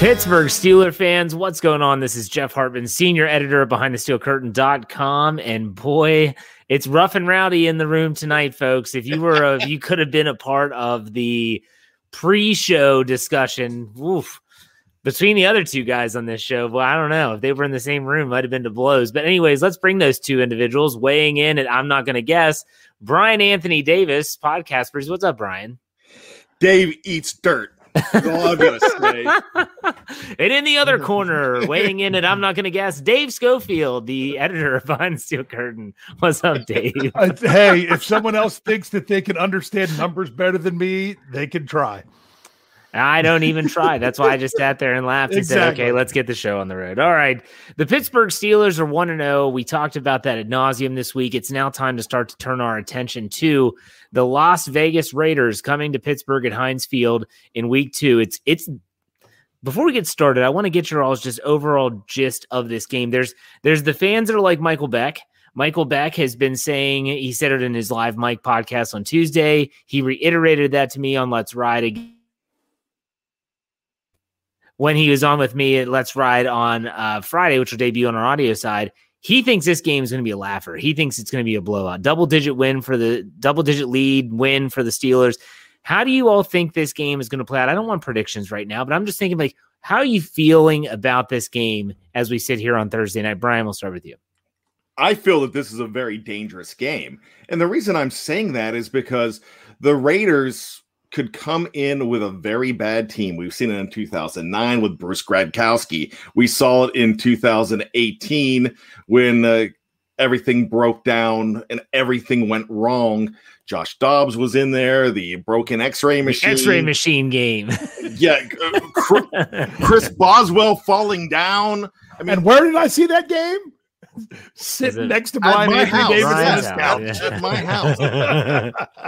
Pittsburgh Steeler fans, what's going on? This is Jeff Hartman, senior editor of BehindTheSteelCurtain.com, and boy, it's rough and rowdy in the room tonight, folks. If you were, you could have been a part of the pre-show discussion between the other two guys on this show. Well, I don't know if they were in the same room, might have been to blows. But anyways, let's bring those two individuals weighing in, and I'm not going to guess. Brian Anthony Davis, Podcasters. What's up, Brian? Dave eats dirt. And in the other corner, weighing in at I'm not going to guess, Dave Schofield, the editor of Behind the Steel Curtain. What's up, Dave? Hey, if someone else thinks that they can understand numbers better than me, they can try. I don't even try. That's why I just sat there and laughed and said, okay, let's get the show on the road. All right. The Pittsburgh Steelers are 1-0. We talked about that ad nauseum this week. It's now time to start to turn our attention to the Las Vegas Raiders coming to Pittsburgh at Heinz Field in week 2. It's before we get started, I want to get your all's just overall gist of this game. There's the fans that are like Michael Beck. Michael Beck has been saying, he said it in his live mic podcast on Tuesday. He reiterated that to me on Let's Ride again. When he was on with me at Let's Ride on Friday, which will debut on our audio side, he thinks this game is going to be a laugher. He thinks it's going to be a blowout. Double-digit lead win for the Steelers. How do you all think this game is going to play out? I don't want predictions right now, but I'm just thinking, like, how are you feeling about this game as we sit here on Thursday night? Brian, we'll start with you. I feel that this is a very dangerous game. And the reason I'm saying that is because the Raiders could come in with a very bad team. We've seen it in 2009 with Bruce Gradkowski. We saw it in 2018 when everything broke down and everything went wrong. Josh Dobbs was in there, the broken X-ray machine. The X-ray machine game. Yeah, Chris Boswell falling down. I mean, and where did I see that game? Sitting next to Brian Anthony Davis on his couch at my house.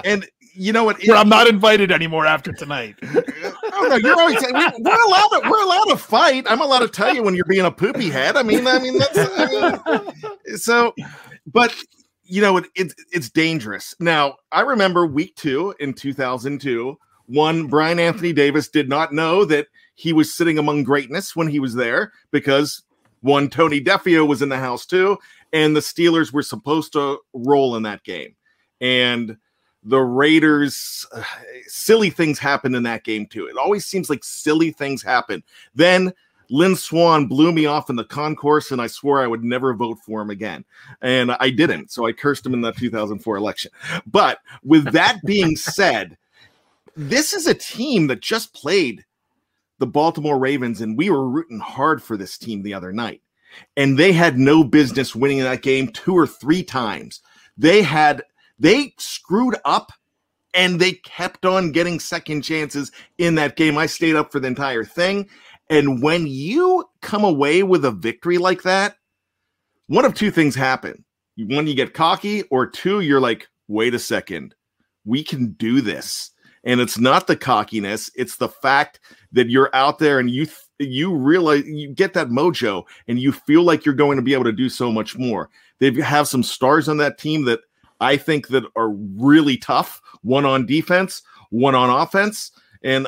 And you know what? I'm not invited anymore after tonight. Oh no, you're always saying we're allowed to fight. I'm allowed to tell you when you're being a poopy head. I mean that's so. But you know what? It's dangerous. Now I remember week 2 in 2002. Brian Anthony Davis did not know that he was sitting among greatness when he was there because. Tony DeFeo was in the house too, and the Steelers were supposed to roll in that game. And the Raiders, silly things happened in that game too. It always seems like silly things happen. Then Lynn Swan blew me off in the concourse, and I swore I would never vote for him again. And I didn't, so I cursed him in that 2004 election. But with that being said, this is a team that just played the Baltimore Ravens, and we were rooting hard for this team the other night, and they had no business winning that game 2 or 3 times. They screwed up, and they kept on getting second chances in that game. I stayed up for the entire thing, and when you come away with a victory like that, one of 2 things happen. One, you get cocky, or 2, you're like, wait a second, we can do this. And it's not the cockiness, it's the fact that you're out there and you realize you get that mojo and you feel like you're going to be able to do so much more. They have some stars on that team that I think that are really tough, one on defense, one on offense, and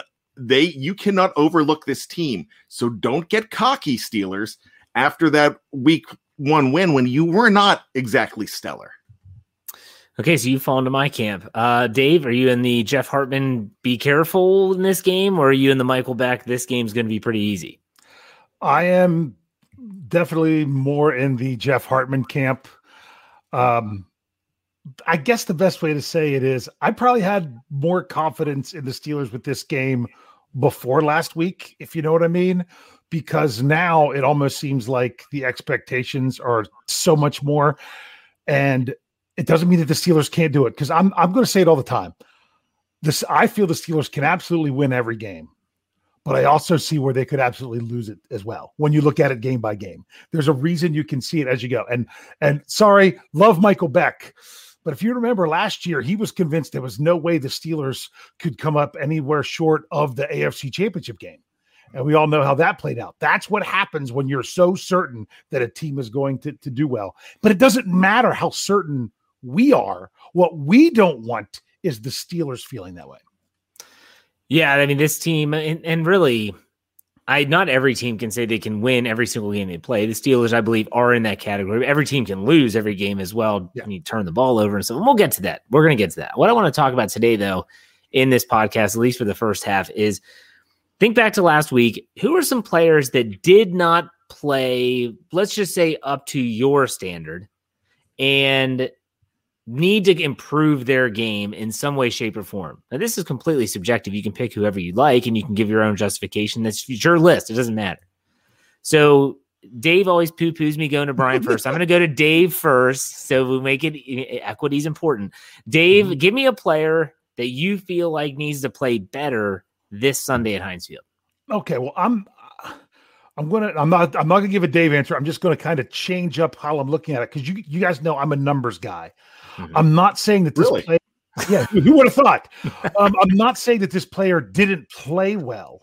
you cannot overlook this team. So don't get cocky, Steelers, after that week 1 win when you were not exactly stellar. Okay, so you fall into my camp. Dave, are you in the Jeff Hartman be careful in this game, or are you in the Michael Beck, this game's going to be pretty easy? I am definitely more in the Jeff Hartman camp. I guess the best way to say it is I probably had more confidence in the Steelers with this game before last week, if you know what I mean. because now it almost seems like the expectations are so much more. And it doesn't mean that the Steelers can't do it, because I'm going to say it all the time. I feel the Steelers can absolutely win every game, but I also see where they could absolutely lose it as well. When you look at it game by game, there's a reason you can see it as you go. And sorry, love Michael Beck, but if you remember last year, he was convinced there was no way the Steelers could come up anywhere short of the AFC Championship game. And we all know how that played out. That's what happens when you're so certain that a team is going to do well. But it doesn't matter how certain we are. What we don't want is the Steelers feeling that way. Yeah, I mean, this team, and really, not every team can say they can win every single game they play. The Steelers, I believe, are in that category. Every team can lose every game as well. Yeah. And you turn the ball over and stuff. And we'll get to that. We're going to get to that. What I want to talk about today, though, in this podcast, at least for the first half, is think back to last week. Who are some players that did not play, let's just say, up to your standard and need to improve their game in some way, shape, or form? Now, this is completely subjective. You can pick whoever you like, and you can give your own justification. That's your list. It doesn't matter. So Dave always poo-poos me going to Brian first. I'm going to go to Dave first, so we make it equity is important. Dave, give me a player that you feel like needs to play better this Sunday at Heinz Field. Okay, well, I'm not gonna give a Dave answer. I'm just gonna kind of change up how I'm looking at it, because you guys know I'm a numbers guy. Mm-hmm. I'm not saying that this really? Player. Yeah, who would have thought? I'm not saying that this player didn't play well,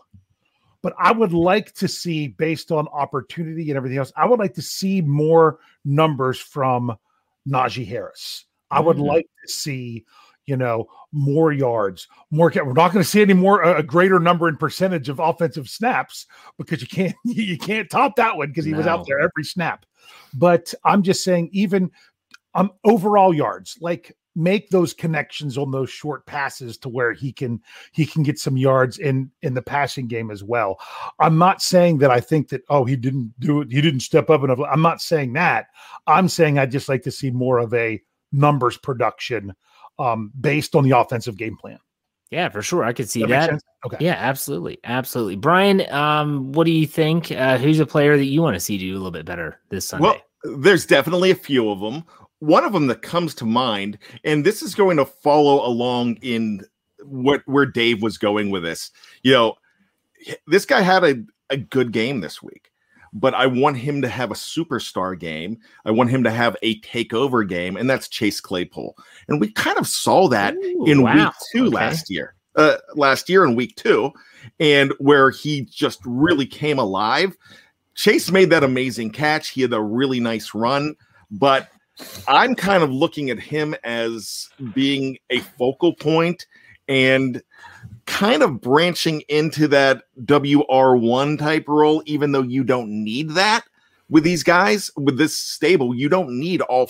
but I would like to see, based on opportunity and everything else, I would like to see more numbers from Najee Harris. I would like to see, more yards, more. We're not going to see any more, a greater number and percentage of offensive snaps, because you can't top that one, because he was out there every snap. But I'm just saying, even overall yards, like make those connections on those short passes to where he can get some yards in the passing game as well. I'm not saying that I think that, he didn't do it. He didn't step up enough. I'm not saying that. I'm saying I'd just like to see more of a numbers production based on the offensive game plan. Yeah, for sure. I could see that. Okay. Yeah, absolutely. Absolutely. Brian, what do you think? Who's a player that you want to see do a little bit better this Sunday? Well, there's definitely a few of them. One of them that comes to mind, and this is going to follow along in where Dave was going with this. This guy had a good game this week, but I want him to have a superstar game. I want him to have a takeover game, and that's Chase Claypool. And we kind of saw that week two last year in week two, and where he just really came alive. Chase made that amazing catch. He had a really nice run, but I'm kind of looking at him as being a focal point and kind of branching into that WR1 type role, even though you don't need that with these guys, with this stable. You don't need all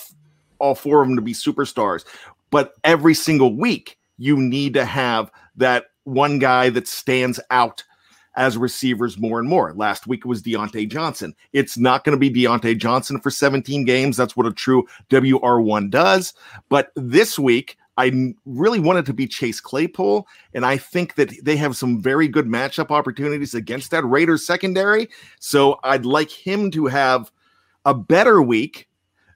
four of them to be superstars, but every single week you need to have that one guy that stands out as receivers more and more. Last week was Deontay Johnson. It's not going to be Deontay Johnson for 17 games. That's what a true WR1 does. But this week, I really wanted to be Chase Claypool, and I think that they have some very good matchup opportunities against that Raiders secondary. So I'd like him to have a better week,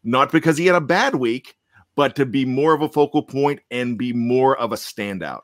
not because he had a bad week, but to be more of a focal point and be more of a standout.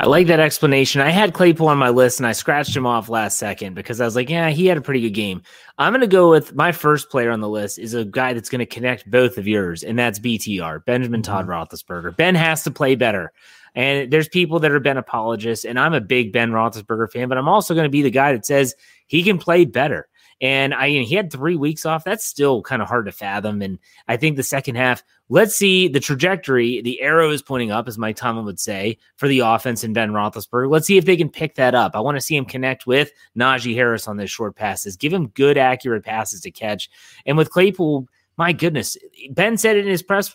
I like that explanation. I had Claypool on my list, and I scratched him off last second because I was like, yeah, he had a pretty good game. I'm going to go with my first player on the list is a guy that's going to connect both of yours, and that's BTR, Benjamin Todd Roethlisberger. Ben has to play better. And there's people that are Ben apologists, and I'm a big Ben Roethlisberger fan, but I'm also going to be the guy that says he can play better. And he had 3 weeks off. That's still kind of hard to fathom. And I think the second half, let's see the trajectory. The arrow is pointing up, as Mike Tomlin would say, for the offense and Ben Roethlisberger. Let's see if they can pick that up. I want to see him connect with Najee Harris on those short passes. Give him good, accurate passes to catch. And with Claypool, my goodness, Ben said in his press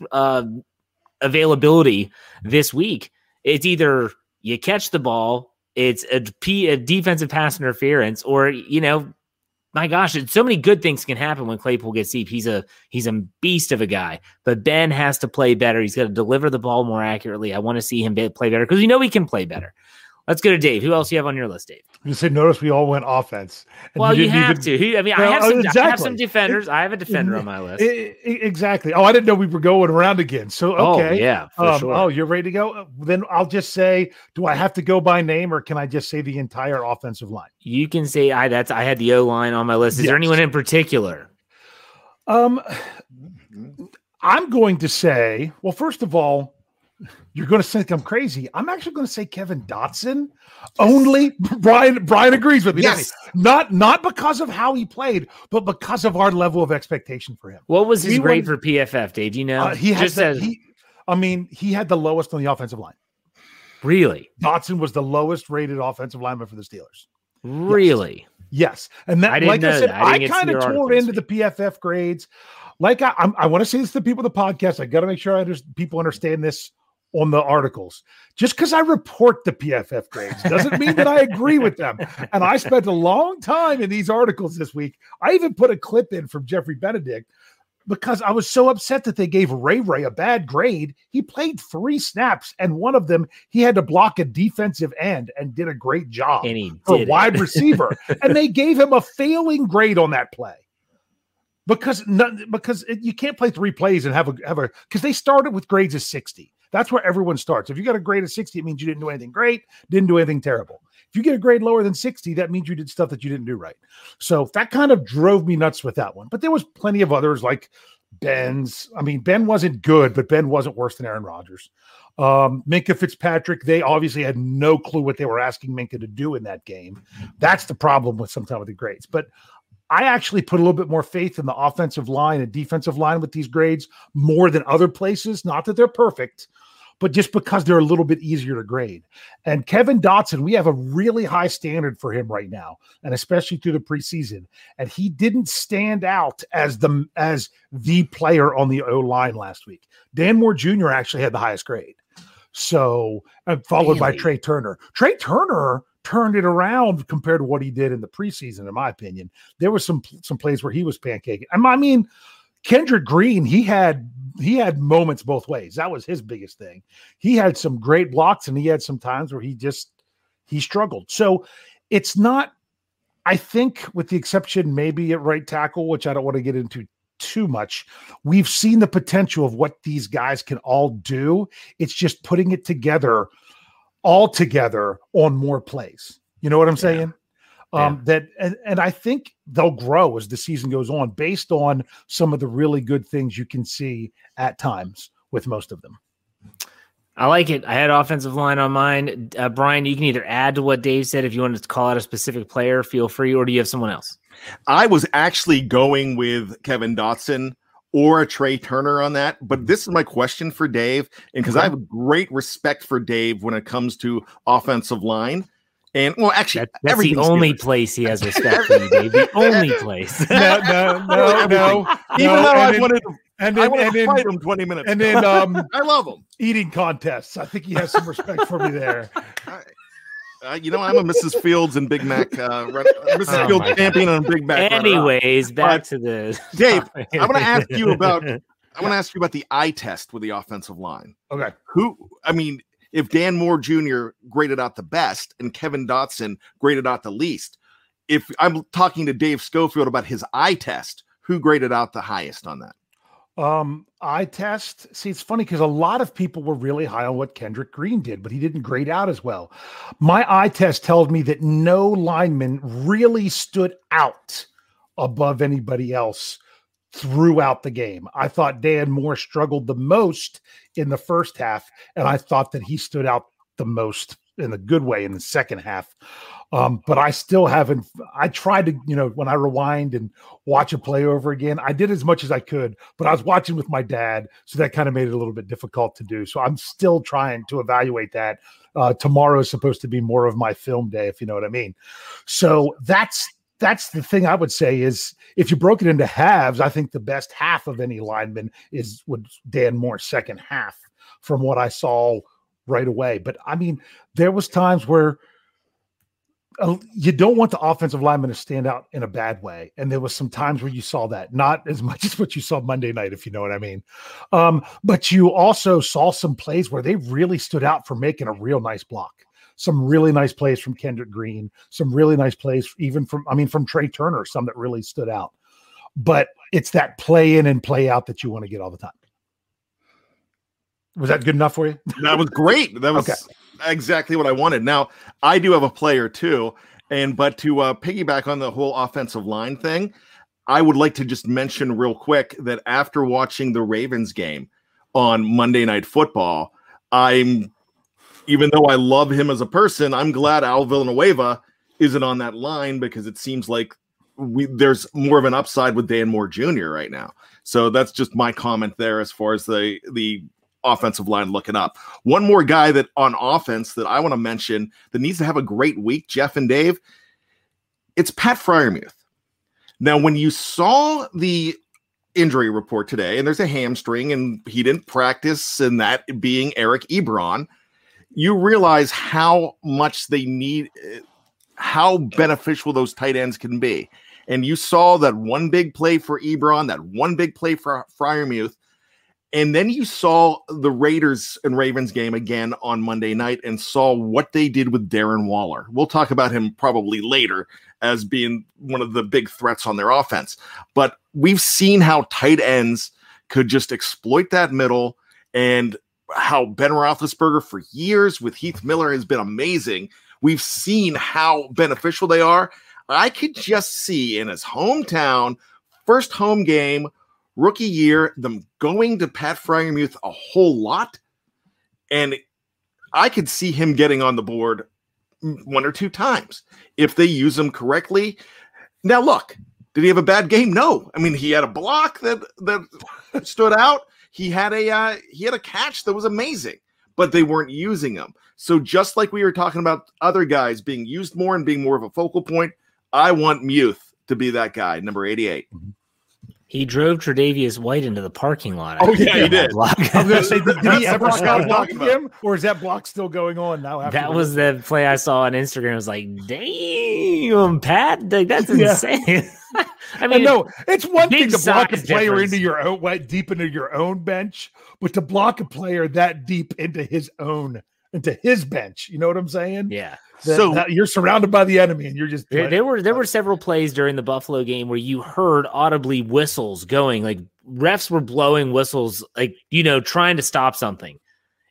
availability this week, it's either you catch the ball, it's a defensive pass interference, or, my gosh, so many good things can happen when Claypool gets deep. He's a beast of a guy, but Ben has to play better. He's got to deliver the ball more accurately. I want to see him play better because we know he can play better. Let's go to Dave. Who else do you have on your list, Dave? You said, notice we all went offense. And well, you have to. I mean, well, exactly. I have some defenders. I have a defender on my list. Exactly. Oh, I didn't know we were going around again. So, okay. Oh, yeah, for sure. Oh, you're ready to go? Then I'll just say, do I have to go by name or can I just say the entire offensive line? You can say I had the O-line on my list. Is there anyone in particular? I'm going to say, well, first of all, you're going to think I'm crazy. I'm actually going to say Kevin Dotson. Yes. Only Brian agrees with me. Yes. Not because of how he played, but because of our level of expectation for him. What was his grade for PFF, Dave? You know, he had the lowest on the offensive line. Really? Dotson was the lowest rated offensive lineman for the Steelers. Really? Yes. And that, like I said, I kind of tore into the PFF grades. Like I want to say this to the people of the podcast. I got to make sure people understand this. On the articles, just because I report the PFF grades doesn't mean that I agree with them. And I spent a long time in these articles this week. I even put a clip in from Jeffrey Benedict because I was so upset that they gave Ray a bad grade. He played 3 snaps, and one of them he had to block a defensive end and did a great job for a wide receiver. And they gave him a failing grade on that play. Because you can't play 3 plays and have a because they started with grades of 60. That's where everyone starts. If you got a grade of 60, it means you didn't do anything great, didn't do anything terrible. If you get a grade lower than 60, that means you did stuff that you didn't do right. So that kind of drove me nuts with that one. But there was plenty of others like Ben's. I mean, Ben wasn't good, but Ben wasn't worse than Aaron Rodgers. Minkah Fitzpatrick, they obviously had no clue what they were asking Minkah to do in that game. That's the problem with sometimes with the grades. But I actually put a little bit more faith in the offensive line and defensive line with these grades more than other places. Not that they're perfect, but just because they're a little bit easier to grade. And Kevin Dotson, we have a really high standard for him right now, and especially through the preseason. And he didn't stand out as the player on the O-line last week. Dan Moore Jr. actually had the highest grade. So, followed by Trey Turner. Trey Turner turned it around compared to what he did in the preseason, in my opinion. There was some plays where he was pancaking. I mean, Kendrick Green, he had moments both ways. That was his biggest thing. He had some great blocks, and he had some times where he struggled. So it's not, I think, with the exception maybe at right tackle, which I don't want to get into too much, we've seen the potential of what these guys can all do. It's just putting it together altogether on more plays. You know what I'm saying? Yeah. And I think they'll grow as the season goes on based on some of the really good things you can see at times with most of them. I like it. I had offensive line on mine. Brian, you can either add to what Dave said if you wanted to call out a specific player, feel free, or do you have someone else? I was actually going with Kevin Dotson or a Trey Turner on that. But this is my question for Dave, and because I have great respect for Dave when it comes to offensive line. And well, actually, that's the only place he has respect for you, Dave. The only place. No. Even though I wanted to fight him 20 minutes. And then I love him. Eating contests. I think he has some respect for me there. I'm a Mrs. Fields and Big Mac. Mrs. Fields champion on Big Mac. Anyways, back to this. Dave, I want to ask you about the eye test with the offensive line. Okay. If Dan Moore Jr. graded out the best and Kevin Dotson graded out the least, if I'm talking to Dave Schofield about his eye test, who graded out the highest on that? Eye test. See, it's funny because a lot of people were really high on what Kendrick Green did, but he didn't grade out as well. My eye test tells me that no lineman really stood out above anybody else throughout the game. I thought Dan Moore struggled the most in the first half, and I thought that he stood out the most in a good way in the second half. But I still haven't. I tried to, when I rewind and watch a play over again, I did as much as I could, but I was watching with my dad, so that kind of made it a little bit difficult to do. So I'm still trying to evaluate that. Tomorrow is supposed to be more of my film day, if you know what I mean. So that's the thing I would say is if you broke it into halves, I think the best half of any lineman would Dan Moore's second half from what I saw right away. But I mean, there was times where you don't want the offensive lineman to stand out in a bad way. And there was some times where you saw that, not as much as what you saw Monday night, if you know what I mean. But you also saw some plays where they really stood out for making a real nice block. some really nice plays from Kendrick Green, some really nice plays even from Trey Turner, some that really stood out. But it's that play in and play out that you want to get all the time. Was that good enough for you? That was great. That was exactly what I wanted. Now, I do have a player too. But to piggyback on the whole offensive line thing, I would like to just mention real quick that after watching the Ravens game on Monday Night Football, even though I love him as a person, I'm glad Al Villanueva isn't on that line, because it seems like there's more of an upside with Dan Moore Jr. right now. So that's just my comment there as far as the offensive line looking up. One more guy that on offense that I want to mention that needs to have a great week, Jeff and Dave, it's Pat Freiermuth. Now, when you saw the injury report today, and there's a hamstring and he didn't practice, and that being Eric Ebron, you realize how much they need, how beneficial those tight ends can be. And you saw that one big play for Ebron, that one big play for Freiermuth. And then you saw the Raiders and Ravens game again on Monday night and saw what they did with Darren Waller. We'll talk about him probably later as being one of the big threats on their offense. But we've seen how tight ends could just exploit that middle, and how Ben Roethlisberger for years with Heath Miller has been amazing. We've seen how beneficial they are. I could just see in his hometown, first home game, rookie year, them going to Pat Freiermuth a whole lot. And I could see him getting on the board one or two times if they use him correctly. Now, look, did he have a bad game? No. I mean, he had a block that stood out. He had a catch that was amazing, but they weren't using him. So just like we were talking about other guys being used more and being more of a focal point, I want Muth to be that guy, number 88. Mm-hmm. He drove Tre'Davious White into the parking lot. Oh, yeah, he did. I was going to say, did he ever stop blocking him? Or is that block still going on now? That was the play I saw on Instagram. I was like, damn, Pat, like, that's insane. I mean, no, it's one thing to block a player into your own, right, deep into your own bench, but to block a player that deep into his bench, you know what I'm saying? Yeah. So you're surrounded by the enemy, and you're just playing. There were several plays during the Buffalo game where you heard audibly whistles going, like refs were blowing whistles, like, you know, trying to stop something,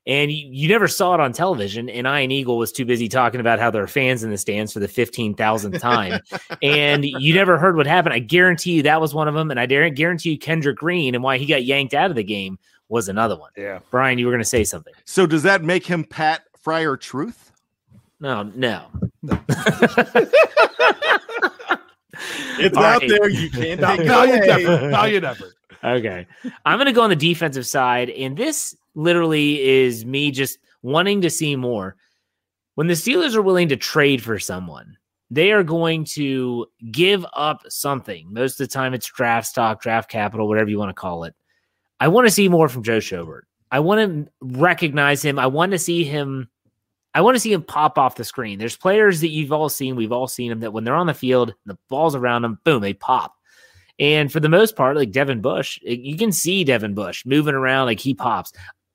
and you never saw it on television. And Ian Eagle was too busy talking about how there are fans in the stands for the 15,000th time, and you never heard what happened. I guarantee you that was one of them, and I guarantee you Kendrick Green and why he got yanked out of the game was another one. Yeah, Brian, you were going to say something. So does that make him Pat Fryer Truth? No. It's all out right there. You can't take value effort. Okay. I'm going to go on the defensive side, and this literally is me just wanting to see more. When the Steelers are willing to trade for someone, they are going to give up something. Most of the time it's draft stock, draft capital, whatever you want to call it. I want to see more from Joe Schobert. I want to recognize him. I want to see him pop off the screen. There's players that you've all seen, we've all seen them, that when they're on the field and the ball's around them, boom, they pop. And for the most part, like Devin Bush, you can see Devin Bush moving around, like he pops.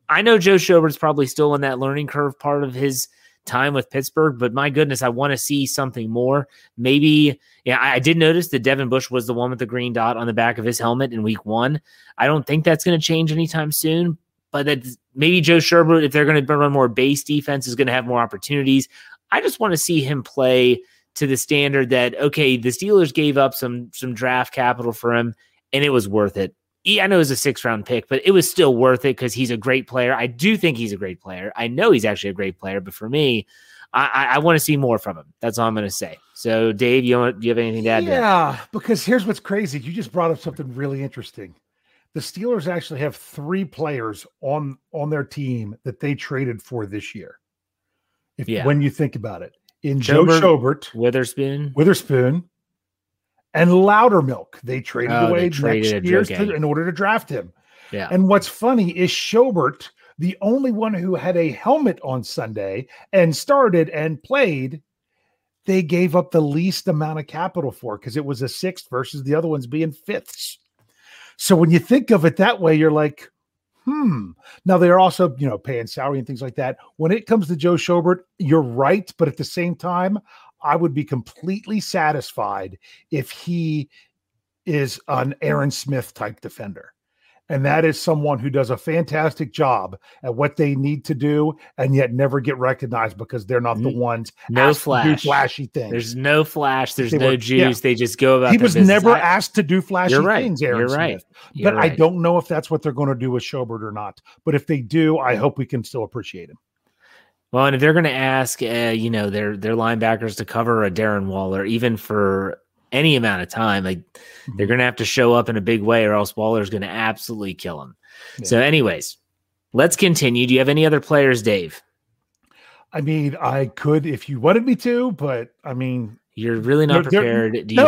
I know Joe Schobert's probably still in that learning curve part of his time with Pittsburgh, but my goodness, I want to see something more. Maybe, yeah, I did notice that Devin Bush was the one with the green dot on the back of his helmet in week 1. I don't think that's going to change anytime soon. But that maybe Joe Schobert, if they're going to run more base defense, is going to have more opportunities. I just want to see him play to the standard that, okay, the Steelers gave up some draft capital for him, and it was worth it. I know it was a 6th-round pick, but it was still worth it because he's a great player. I do think he's a great player. I know he's actually a great player, but for me, I want to see more from him. That's all I'm going to say. So, Dave, do you have anything to add to that? Yeah, because here's what's crazy. You just brought up something really interesting. The Steelers actually have 3 players on their team that they traded for this year. When you think about it, in Joe Schobert, Witherspoon, and Loudermilk, they traded away next year in order to draft him. Yeah. And what's funny is Schobert, the only one who had a helmet on Sunday and started and played, they gave up the least amount of capital for, because it was a 6th versus the other ones being 5ths. So when you think of it that way, you're like, Now, they are also, you know, paying salary and things like that. When it comes to Joe Schobert, you're right. But at the same time, I would be completely satisfied if he is an Aaron Smith type defender. And that is someone who does a fantastic job at what they need to do and yet never get recognized because they're not the ones to do flashy things. There's no flash. There's no juice. Yeah. They just go about their business. He was never asked to do flashy things, Aaron Smith. You're right. I don't know if that's what they're going to do with Schobert or not. But if they do, I hope we can still appreciate him. Well, and if they're going to ask, you know, their linebackers to cover a Darren Waller, even for any amount of time, like they're going to have to show up in a big way or else Waller's going to absolutely kill him. Yeah. So anyways, let's continue. Do you have any other players, Dave? I mean, I could, if you wanted me to, but I mean, you're really not prepared. Do you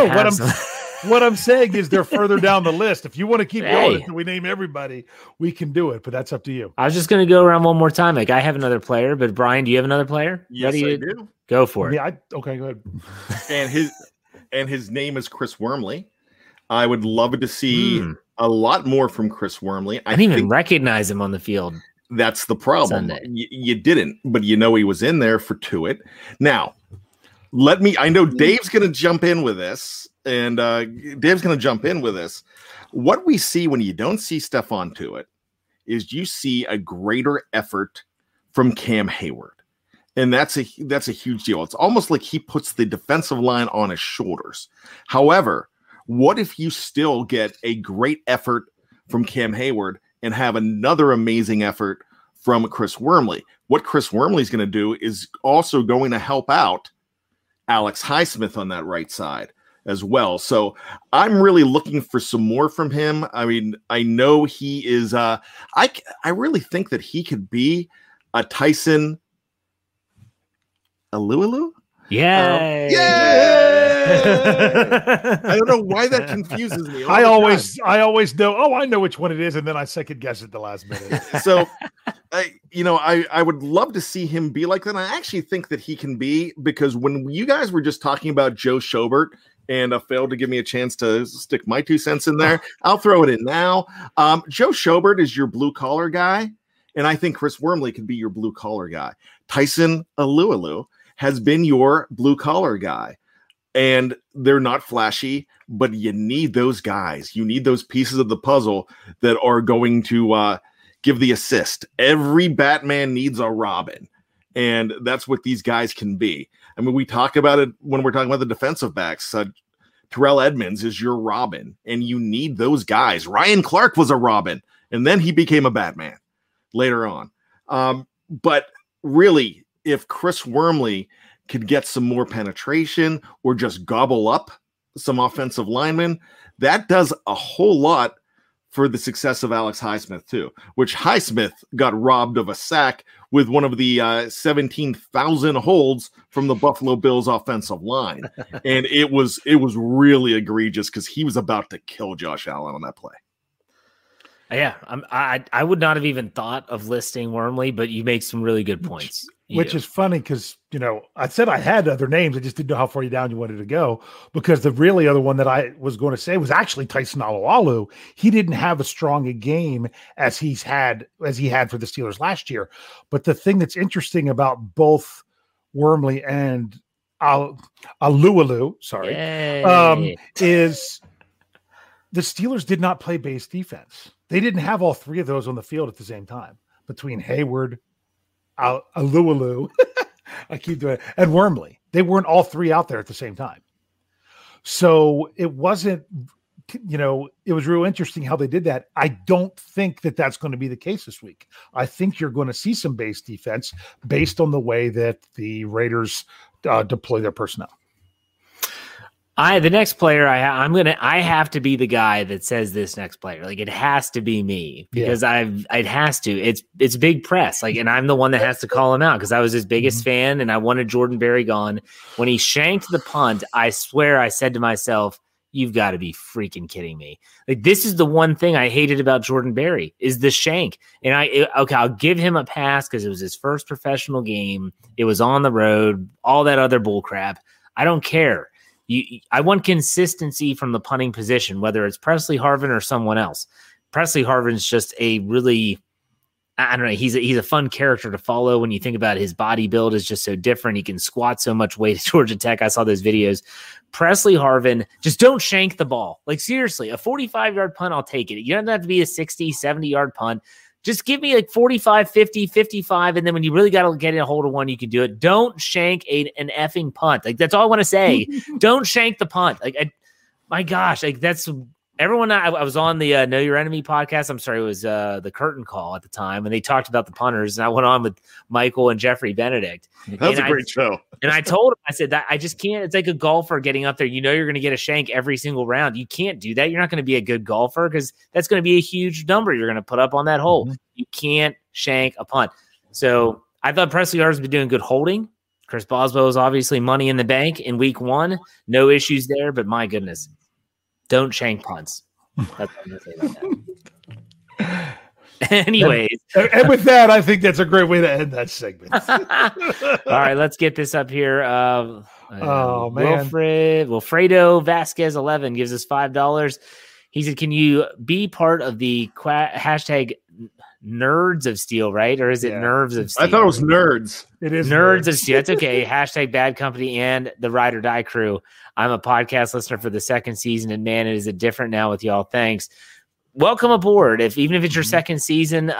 what I'm saying is they're further down the list. If you want to keep going, if we name everybody, we can do it, but that's up to you. I was just going to go around one more time. Like I have another player, but Brian, do you have another player? Yes, I do. Go for it. Yeah. Okay, go ahead. And his name is Chris Wormley. I would love to see a lot more from Chris Wormley. I didn't even recognize him on the field. That's the problem. You didn't, but you know he was in there for Tuitt. Now, I know Dave's going to jump in with this, and what we see when you don't see Stephon Tuitt is you see a greater effort from Cam Hayward. And that's a huge deal. It's almost like he puts the defensive line on his shoulders. However, what if you still get a great effort from Cam Hayward and have another amazing effort from Chris Wormley? What Chris Wormley is going to do is also going to help out Alex Highsmith on that right side as well. So I'm really looking for some more from him. I mean, I know he is. I really think that he could be a Tyson Alualu? Yeah. Yeah. I don't know why that confuses me. I always know, I know which one it is, and then I second guess at the last minute. So I would love to see him be like that. I actually think that he can be, because when you guys were just talking about Joe Schobert and failed to give me a chance to stick my 2 cents in there, I'll throw it in now. Joe Schobert is your blue collar guy, and I think Chris Wormley could be your blue collar guy. Tyson Alualu has been your blue collar guy, and they're not flashy, but you need those guys. You need those pieces of the puzzle that are going to give the assist. Every Batman needs a Robin, and that's what these guys can be. I mean, we talk about it when we're talking about the defensive backs. Terrell Edmonds is your Robin, and you need those guys. Ryan Clark was a Robin, and then he became a Batman later on. But really, if Chris Wormley could get some more penetration or just gobble up some offensive linemen, that does a whole lot for the success of Alex Highsmith too, which Highsmith got robbed of a sack with one of the 17,000 holds from the Buffalo Bills offensive line. And it was really egregious because he was about to kill Josh Allen on that play. Yeah, I would not have even thought of listing Wormley, but you make some really good points. Which is funny because, you know, I said I had other names. I just didn't know how far down you wanted to go, because the really other one that I was going to say was actually Tyson Alualu. He didn't have as strong a game as he had for the Steelers last year. But the thing that's interesting about both Wormley and Alualu, is the Steelers did not play base defense. They didn't have all three of those on the field at the same time, between Hayward, Alualu, I keep doing it, and Wormley. They weren't all three out there at the same time. So it wasn't, you know, it was real interesting how they did that. I don't think that that's going to be the case this week. I think you're going to see some base defense based on the way that the Raiders deploy their personnel. The next player I have to be the guy that says this next player. Like, it has to be me, because it's Big Press. Like, and I'm the one that has to call him out, because I was his biggest fan and I wanted Jordan Berry gone. When he shanked the punt, I swear I said to myself, you've got to be freaking kidding me. Like, this is the one thing I hated about Jordan Berry, is the shank. And I'll give him a pass because it was his first professional game. It was on the road, all that other bull crap. I don't care. I want consistency from the punting position, whether it's Presley Harvin or someone else. Presley Harvin's just a really, I don't know, he's a fun character to follow when you think about his body build is just so different. He can squat so much weight at Georgia Tech. I saw those videos. Presley Harvin, just don't shank the ball. Like, seriously, a 45-yard punt, I'll take it. You don't have to be a 60, 70-yard punt. Just give me like 45, 50, 55, and then when you really got to get in a hold of one, you can do it. Don't shank an effing punt. Like, that's all I want to say. Don't shank the punt. Like, my gosh, like, that's – everyone, I was on the Know Your Enemy podcast. I'm sorry, it was the Curtain Call at the time, and they talked about the punters, and I went on with Michael and Jeffrey Benedict. That's a great show. And I told him, I said, that I just can't. It's like a golfer getting up there. You know you're going to get a shank every single round. You can't do that. You're not going to be a good golfer because that's going to be a huge number you're going to put up on that hole. Mm-hmm. You can't shank a punt. So I thought Presley Harvin's been doing good holding. Chris Boswell is obviously money in the bank in week one. No issues there, but my goodness. Don't shank punts. That's what I'm going to say about that. Anyways. And with that, I think that's a great way to end that segment. All right, let's get this up here. Man. Wilfredo Vasquez 11 gives us $5. He said, can you be part of the hashtag Nerds of Steel, right? Or is it Nerves of Steel? I thought it was Nerds. It is Nerds of Steel. It's okay. Hashtag Bad Company and the Ride or Die crew. I'm a podcast listener for the second season, and man, it is different now with y'all. Thanks. Welcome aboard. Even if it's your second season,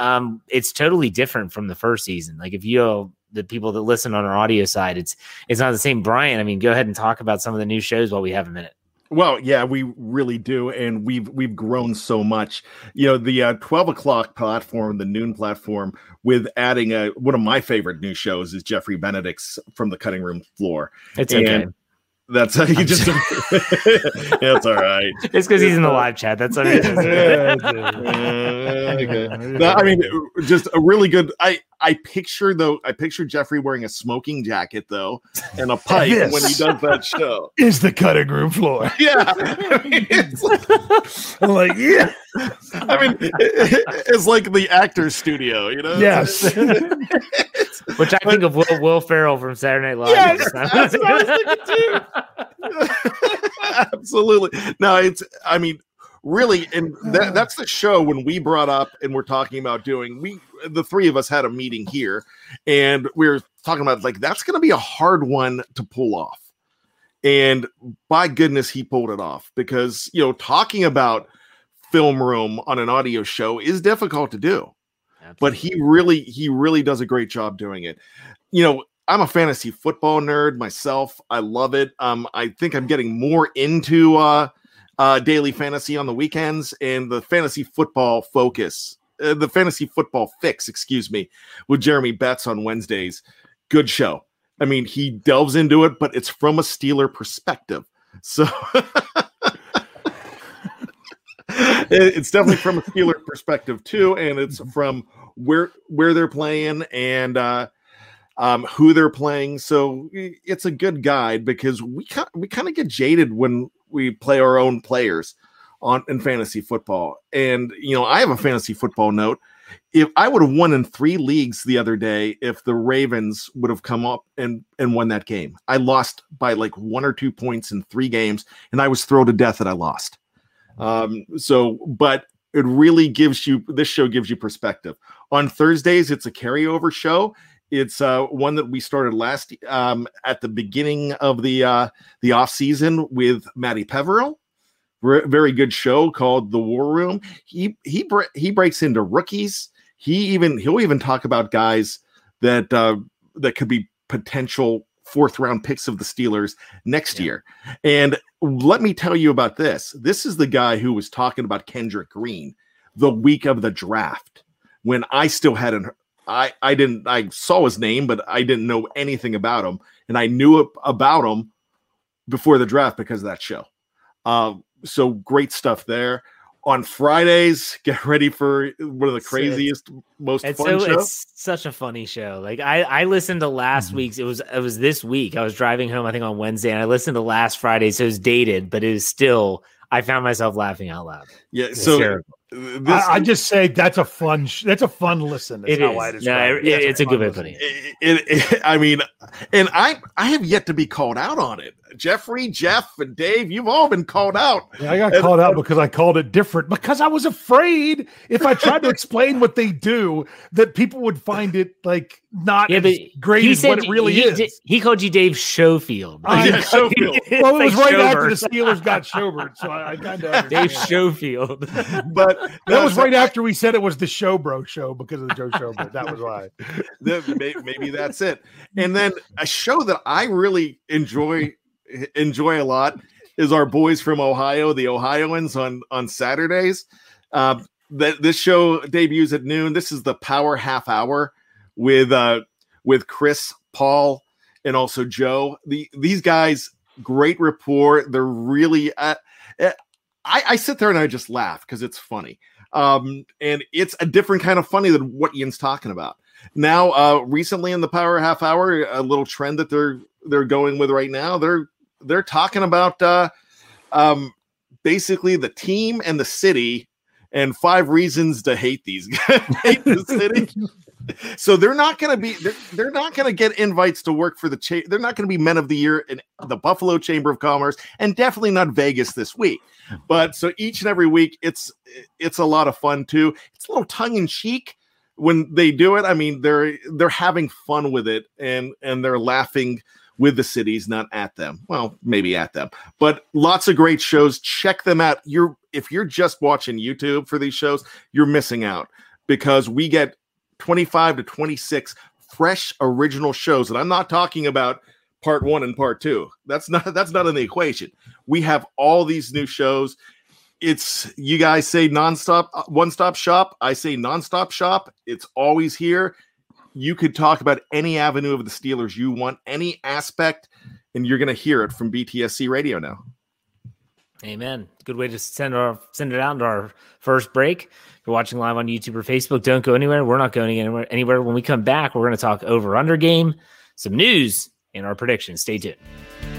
it's totally different from the first season. Like if you the people that listen on our audio side, it's not the same. Brian, I mean, go ahead and talk about some of the new shows while we have a minute. Well, yeah, we really do, and we've grown so much. You know, the 12 o'clock platform, the noon platform, with adding one of my favorite new shows is Jeffrey Benedict's From the Cutting Room Floor. It's okay. That's how you just. Yeah, it's all right. It's because he's in the live chat. That's what it is. Okay. No, I mean, just a really good. I picture Jeffrey wearing a smoking jacket though, and a pipe when he does that show. Is the cutting room floor? Yeah. I mean, it's like, yeah. I mean, it's like the actor's studio, you know? Yes. Which I think of Will Ferrell from Saturday Night Live. Yes, that's what I was thinking too. Absolutely. No, I mean, really, and that's the show when we brought up and we're talking about the three of us had a meeting here, and we were talking about, like, that's going to be a hard one to pull off. And by goodness, he pulled it off because, you know, talking about film room on an audio show is difficult to do. Absolutely. But he really does a great job doing it. You know, I'm a fantasy football nerd myself. I love it. I think I'm getting more into daily fantasy on the weekends, and the fantasy football focus. The fantasy football fix, excuse me, with Jeremy Betts on Wednesdays. Good show. I mean, he delves into it, but it's from a Steeler perspective. So it's definitely from a Steeler perspective too. And it's from where they're playing and who they're playing. So it's a good guide because we kind of get jaded when we play our own players in fantasy football. And, you know, I have a fantasy football note. If I would have won in 3 leagues the other day, if the Ravens would have come up and won that game, I lost by like 1 or 2 points in 3 games. And I was thrilled to death that I lost. But it really gives you perspective. On Thursdays, it's a carryover show. It's one that we started last at the beginning of the off season with Matty Peverell. Very good show called The War Room. He breaks into rookies. He'll even talk about guys that could be potential 4th round picks of the Steelers next year. And let me tell you about this. This is the guy who was talking about Kendrick Green the week of the draft when I still hadn't. I saw his name, but I didn't know anything about him, and I knew about him before the draft because of that show. So great stuff there. On Fridays, get ready for one of the craziest, most fun shows. It's such a funny show. Like I listened to last week's. It was this week. I was driving home, I think on Wednesday, and I listened to last Friday. So it was dated, but it was still. I found myself laughing out loud. Yeah. So terrible. I just say that's a fun. That's a fun listen. That's how I describe it. It's a good way of putting it. I mean, and I have yet to be called out on it. Jeffrey, Jeff, and Dave, you've all been called out. Yeah, I got called out because I called it different because I was afraid if I tried to explain what they do that people would find it like not as great as what it really is. He called you Dave Schofield. Schofield. Well, it was like right after the Steelers got Schobert, so I kind of Dave Schofield. But that was right after we said it was the Showbro show because of the Joe Schobert. That was why. Maybe that's it. And then a show that I really enjoy a lot is our boys from Ohio, the Ohioans on Saturdays. This show debuts at noon. This is the Power Half Hour with Chris, Paul, and also Joe. These guys, great rapport. They're really I sit there and I just laugh because it's funny. And it's a different kind of funny than what Ian's talking about. Now, recently in the Power Half Hour, a little trend that they're going with right now, they're talking about basically the team and the city and 5 reasons to hate these guys. Hate the city. So they're not going to be they're not going to get invites to work for the they're not going to be Men of the Year in the Buffalo Chamber of Commerce, and definitely not Vegas this week. But so each and every week it's a lot of fun too. It's a little tongue in cheek when they do it. I mean, they're having fun with it and they're laughing with the cities, not at them. Well, maybe at them, but lots of great shows. Check them out. If you're just watching YouTube for these shows, you're missing out because we get 25 to 26 fresh original shows. And I'm not talking about part 1 and part 2. That's not in the equation. We have all these new shows. It's, you guys say nonstop, one-stop shop. I say nonstop shop. It's always here. You could talk about any avenue of the Steelers you want, any aspect, and you're going to hear it from BTSC Radio now. Amen. Good way to send it out to our first break. If you're watching live on YouTube or Facebook, don't go anywhere. We're not going anywhere. When we come back, we're going to talk over-under game, some news, and our predictions. Stay tuned.